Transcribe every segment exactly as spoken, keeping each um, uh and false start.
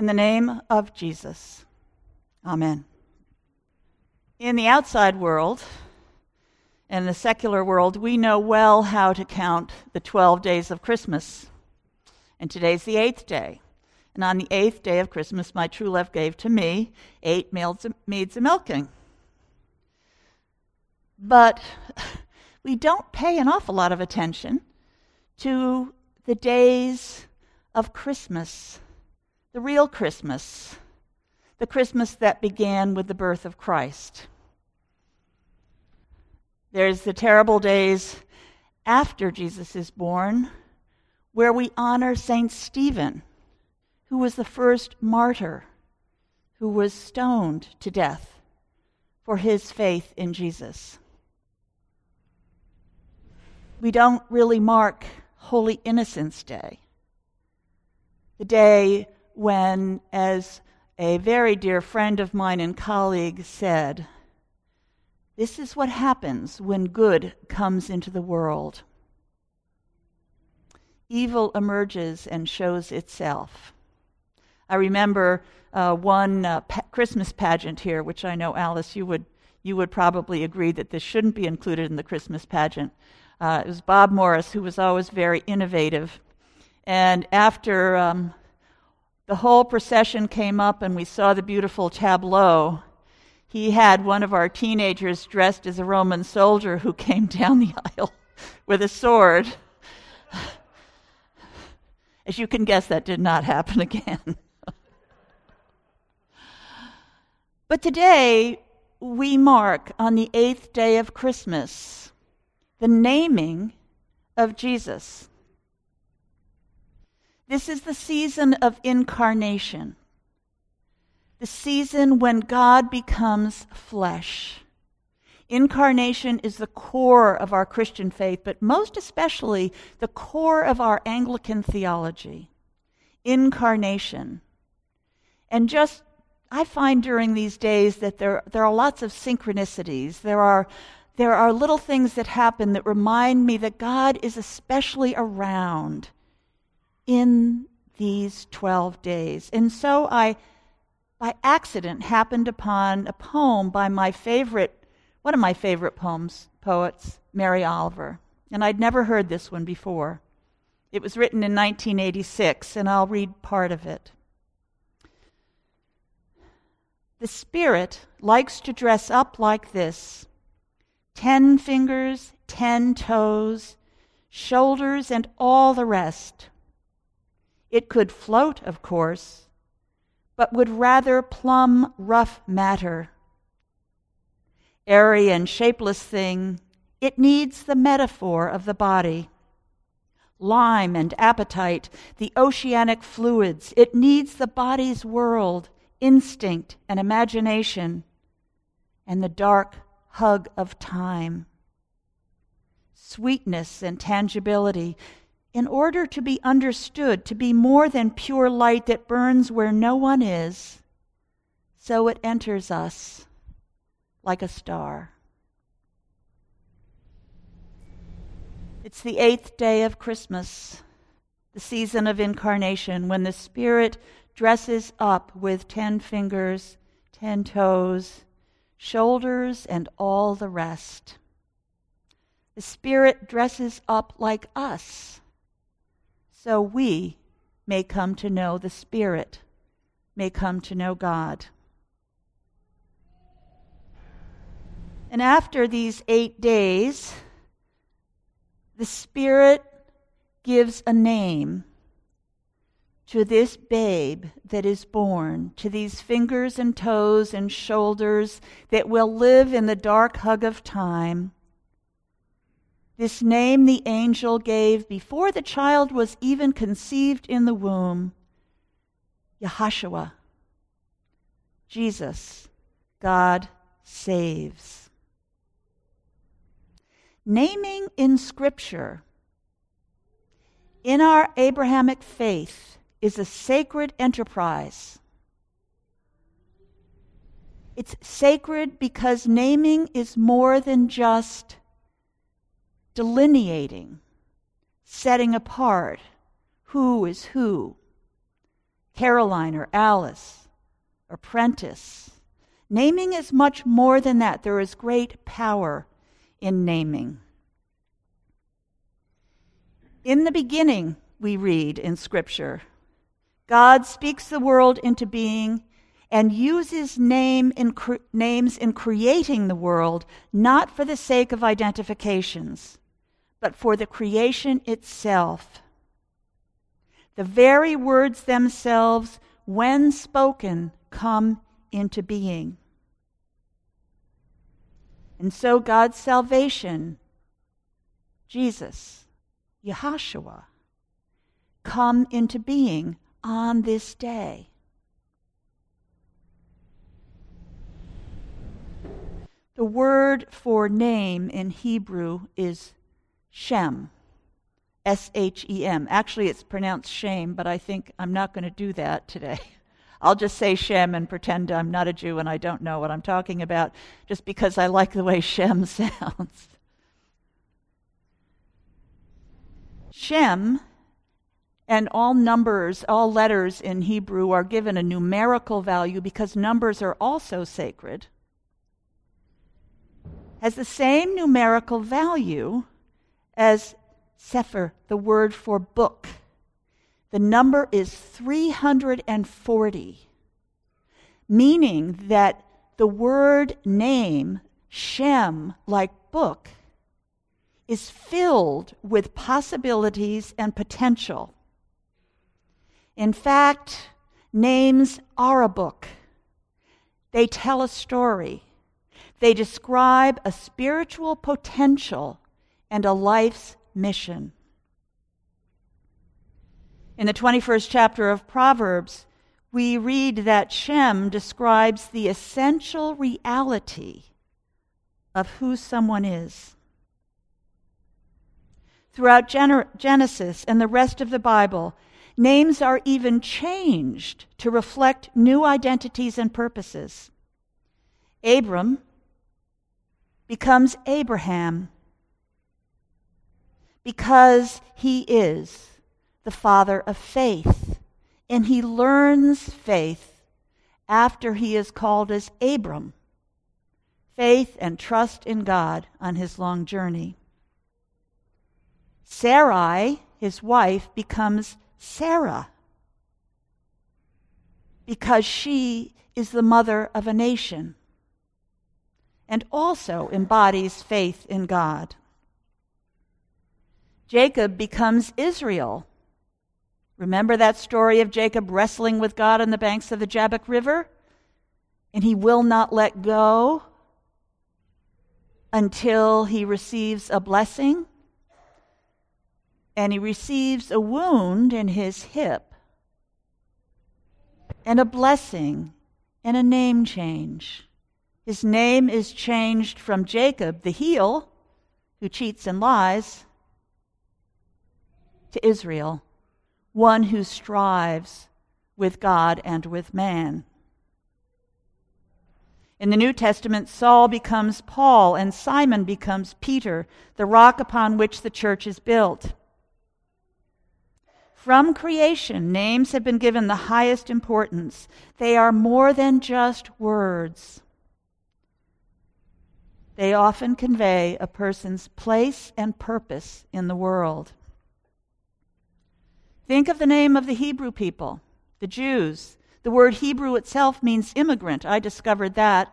in the name of Jesus. Amen. In the outside world, in the secular world, we know well how to count the twelve days of Christmas. And today's the eighth day. And on the eighth day of Christmas, my true love gave to me eight maids of milking. But we don't pay an awful lot of attention to the days of Christmas, the real Christmas, the Christmas that began with the birth of Christ. There's the terrible days after Jesus is born where we honor Saint Stephen, who was the first martyr, who was stoned to death for his faith in Jesus. We don't really mark Holy Innocents' Day, the day when, as a very dear friend of mine and colleague said, this is what happens when good comes into the world. Evil emerges and shows itself. I remember uh, one uh, pa- Christmas pageant here, which I know, Alice, you would you would probably agree that this shouldn't be included in the Christmas pageant. Uh, it was Bob Morris, who was always very innovative. And after um, the whole procession came up and we saw the beautiful tableau, he had one of our teenagers dressed as a Roman soldier who came down the aisle with a sword. As you can guess, that did not happen again. But today, we mark on the eighth day of Christmas the naming of Jesus. This is the season of incarnation, the season when God becomes flesh. Incarnation is the core of our Christian faith, but most especially the core of our Anglican theology. Incarnation. And just, I find during these days that there, there are lots of synchronicities. There are, there are little things that happen that remind me that God is especially around in these twelve days. And so I, by accident, happened upon a poem by my favorite One of my favorite poems, poets, Mary Oliver, and I'd never heard this one before. It was written in nineteen eighty-six, and I'll read part of it. The spirit likes to dress up like this, ten fingers, ten toes, shoulders, and all the rest. It could float, of course, but would rather plumb rough matter. Airy and shapeless thing, it needs the metaphor of the body. Lime and appetite, the oceanic fluids, it needs the body's world, instinct and imagination, and the dark hug of time. Sweetness and tangibility, in order to be understood, to be more than pure light that burns where no one is, so it enters us like a star. It's the eighth day of Christmas, the season of incarnation, when the Spirit dresses up with ten fingers, ten toes, shoulders, and all the rest. The Spirit dresses up like us, so we may come to know the Spirit, may come to know God. And after these eight days, the Spirit gives a name to this babe that is born, to these fingers and toes and shoulders that will live in the dark hug of time. This name the angel gave before the child was even conceived in the womb, Yeshua, Jesus, God saves. Naming in Scripture, in our Abrahamic faith, is a sacred enterprise. It's sacred because naming is more than just delineating, setting apart who is who, Caroline or Alice or Prentice. Naming is much more than that. There is great power in naming. In the beginning, we read in Scripture, God speaks the world into being and uses name in cre- names in creating the world, not for the sake of identifications, but for the creation itself. The very words themselves, when spoken, come into being. And so God's salvation, Jesus, Yeshua, come into being on this day. The word for name in Hebrew is Shem, S H E M. Actually, it's pronounced shame, but I think I'm not going to do that today. I'll just say Shem and pretend I'm not a Jew and I don't know what I'm talking about, just because I like the way Shem sounds. Shem, and all numbers, all letters in Hebrew are given a numerical value because numbers are also sacred, has the same numerical value as Sefer, the word for book. The number is three hundred forty, meaning that the word name, Shem, like book, is filled with possibilities and potential. In fact, names are a book. They tell a story. They describe a spiritual potential and a life's mission. In the twenty-first chapter of Proverbs, we read that Shem describes the essential reality of who someone is. Throughout Genesis and the rest of the Bible, names are even changed to reflect new identities and purposes. Abram becomes Abraham because he is the father of faith, and he learns faith after he is called as Abram, faith and trust in God on his long journey. Sarai, his wife, becomes Sarah because she is the mother of a nation and also embodies faith in God. Jacob becomes Israel. Remember that story of Jacob wrestling with God on the banks of the Jabbok River? And he will not let go until he receives a blessing. And he receives a wound in his hip and a blessing and a name change. His name is changed from Jacob, the heel, who cheats and lies, to Israel, one who strives with God and with man. In the New Testament, Saul becomes Paul and Simon becomes Peter, the rock upon which the church is built. From creation, names have been given the highest importance. They are more than just words. They often convey a person's place and purpose in the world. Think of the name of the Hebrew people, the Jews. The word Hebrew itself means immigrant. I discovered that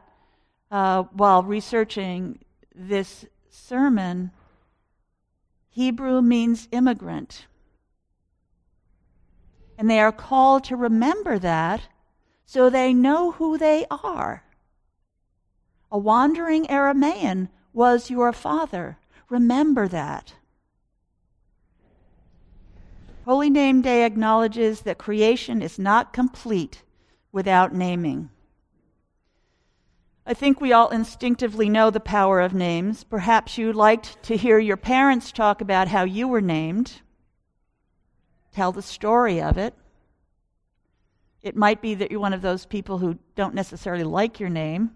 uh, while researching this sermon. Hebrew means immigrant. And they are called to remember that so they know who they are. A wandering Aramaean was your father. Remember that. Holy Name Day acknowledges that creation is not complete without naming. I think we all instinctively know the power of names. Perhaps you liked to hear your parents talk about how you were named. Tell the story of it. It might be that you're one of those people who don't necessarily like your name,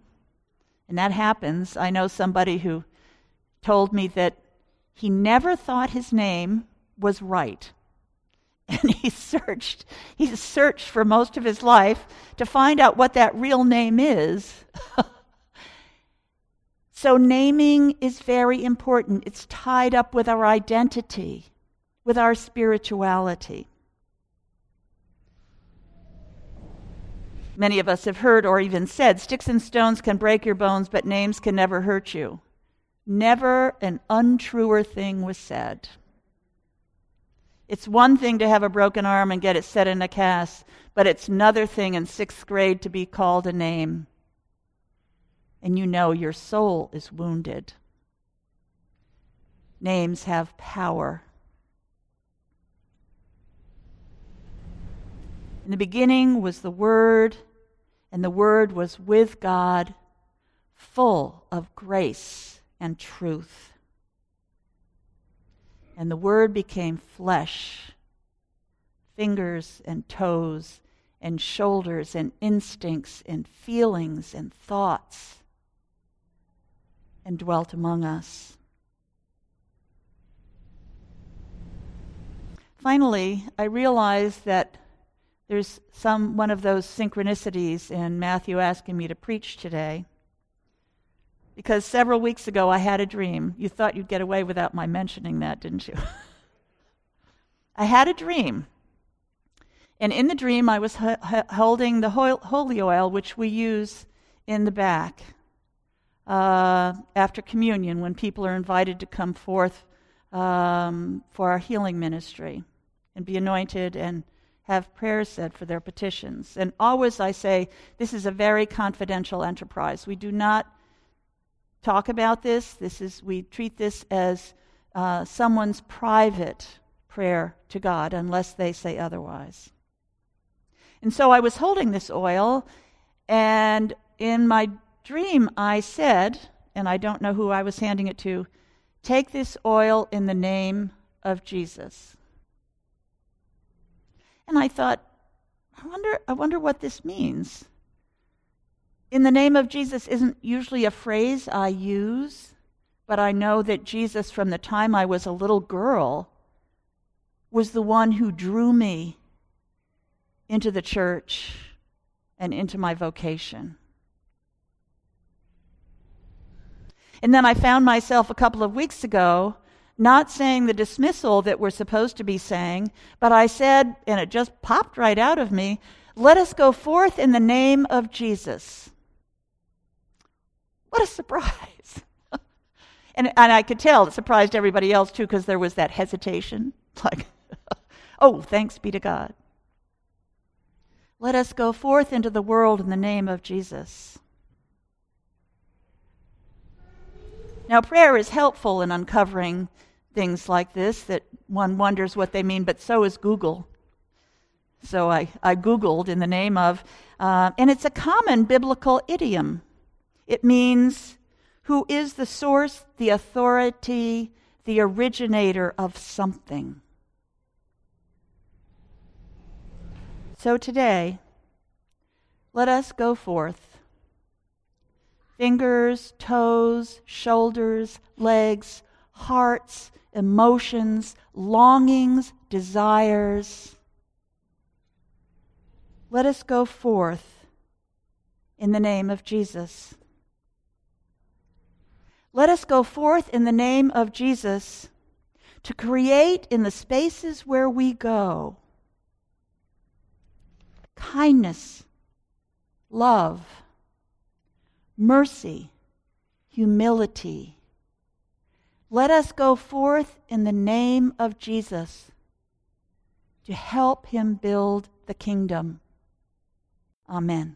and that happens. I know somebody who told me that he never thought his name was right, And he searched, he's searched for most of his life to find out what that real name is. So naming is very important. It's tied up with our identity, with our spirituality. Many of us have heard or even said, sticks and stones can break your bones, but names can never hurt you. Never an untruer thing was said. It's one thing to have a broken arm and get it set in a cast, but it's another thing in sixth grade to be called a name. And you know your soul is wounded. Names have power. In the beginning was the Word, and the Word was with God, full of grace and truth. And the Word became flesh, fingers and toes and shoulders and instincts and feelings and thoughts, and dwelt among us. Finally, I realized that there's some one of those synchronicities in Matthew asking me to preach today, because several weeks ago I had a dream. You thought you'd get away without my mentioning that, didn't you? I had a dream. And in the dream, I was ho- holding the ho- holy oil, which we use in the back uh, after communion when people are invited to come forth um, for our healing ministry and be anointed and have prayers said for their petitions. And always I say, this is a very confidential enterprise. We do not talk about this. This is we treat this as uh, someone's private prayer to God unless they say otherwise. And so I was holding this oil, and in my dream I said, and I don't know who I was handing it to, take this oil in the name of Jesus. And I thought, I wonder, I wonder what this means. In the name of Jesus isn't usually a phrase I use, but I know that Jesus, from the time I was a little girl, was the one who drew me into the church and into my vocation. And then I found myself a couple of weeks ago not saying the dismissal that we're supposed to be saying, but I said, and it just popped right out of me, let us go forth in the name of Jesus. What a surprise. and, and I could tell it surprised everybody else too, because there was that hesitation. Like, oh, thanks be to God. Let us go forth into the world in the name of Jesus. Now, prayer is helpful in uncovering things like this that one wonders what they mean, but so is Google. So I, I Googled in the name of, uh, and it's a common biblical idiom. It means who is the source, the authority, the originator of something. So today, let us go forth. Fingers, toes, shoulders, legs, hearts, emotions, longings, desires. Let us go forth in the name of Jesus. Let us go forth in the name of Jesus to create in the spaces where we go kindness, love, mercy, humility. Let us go forth in the name of Jesus to help him build the kingdom. Amen.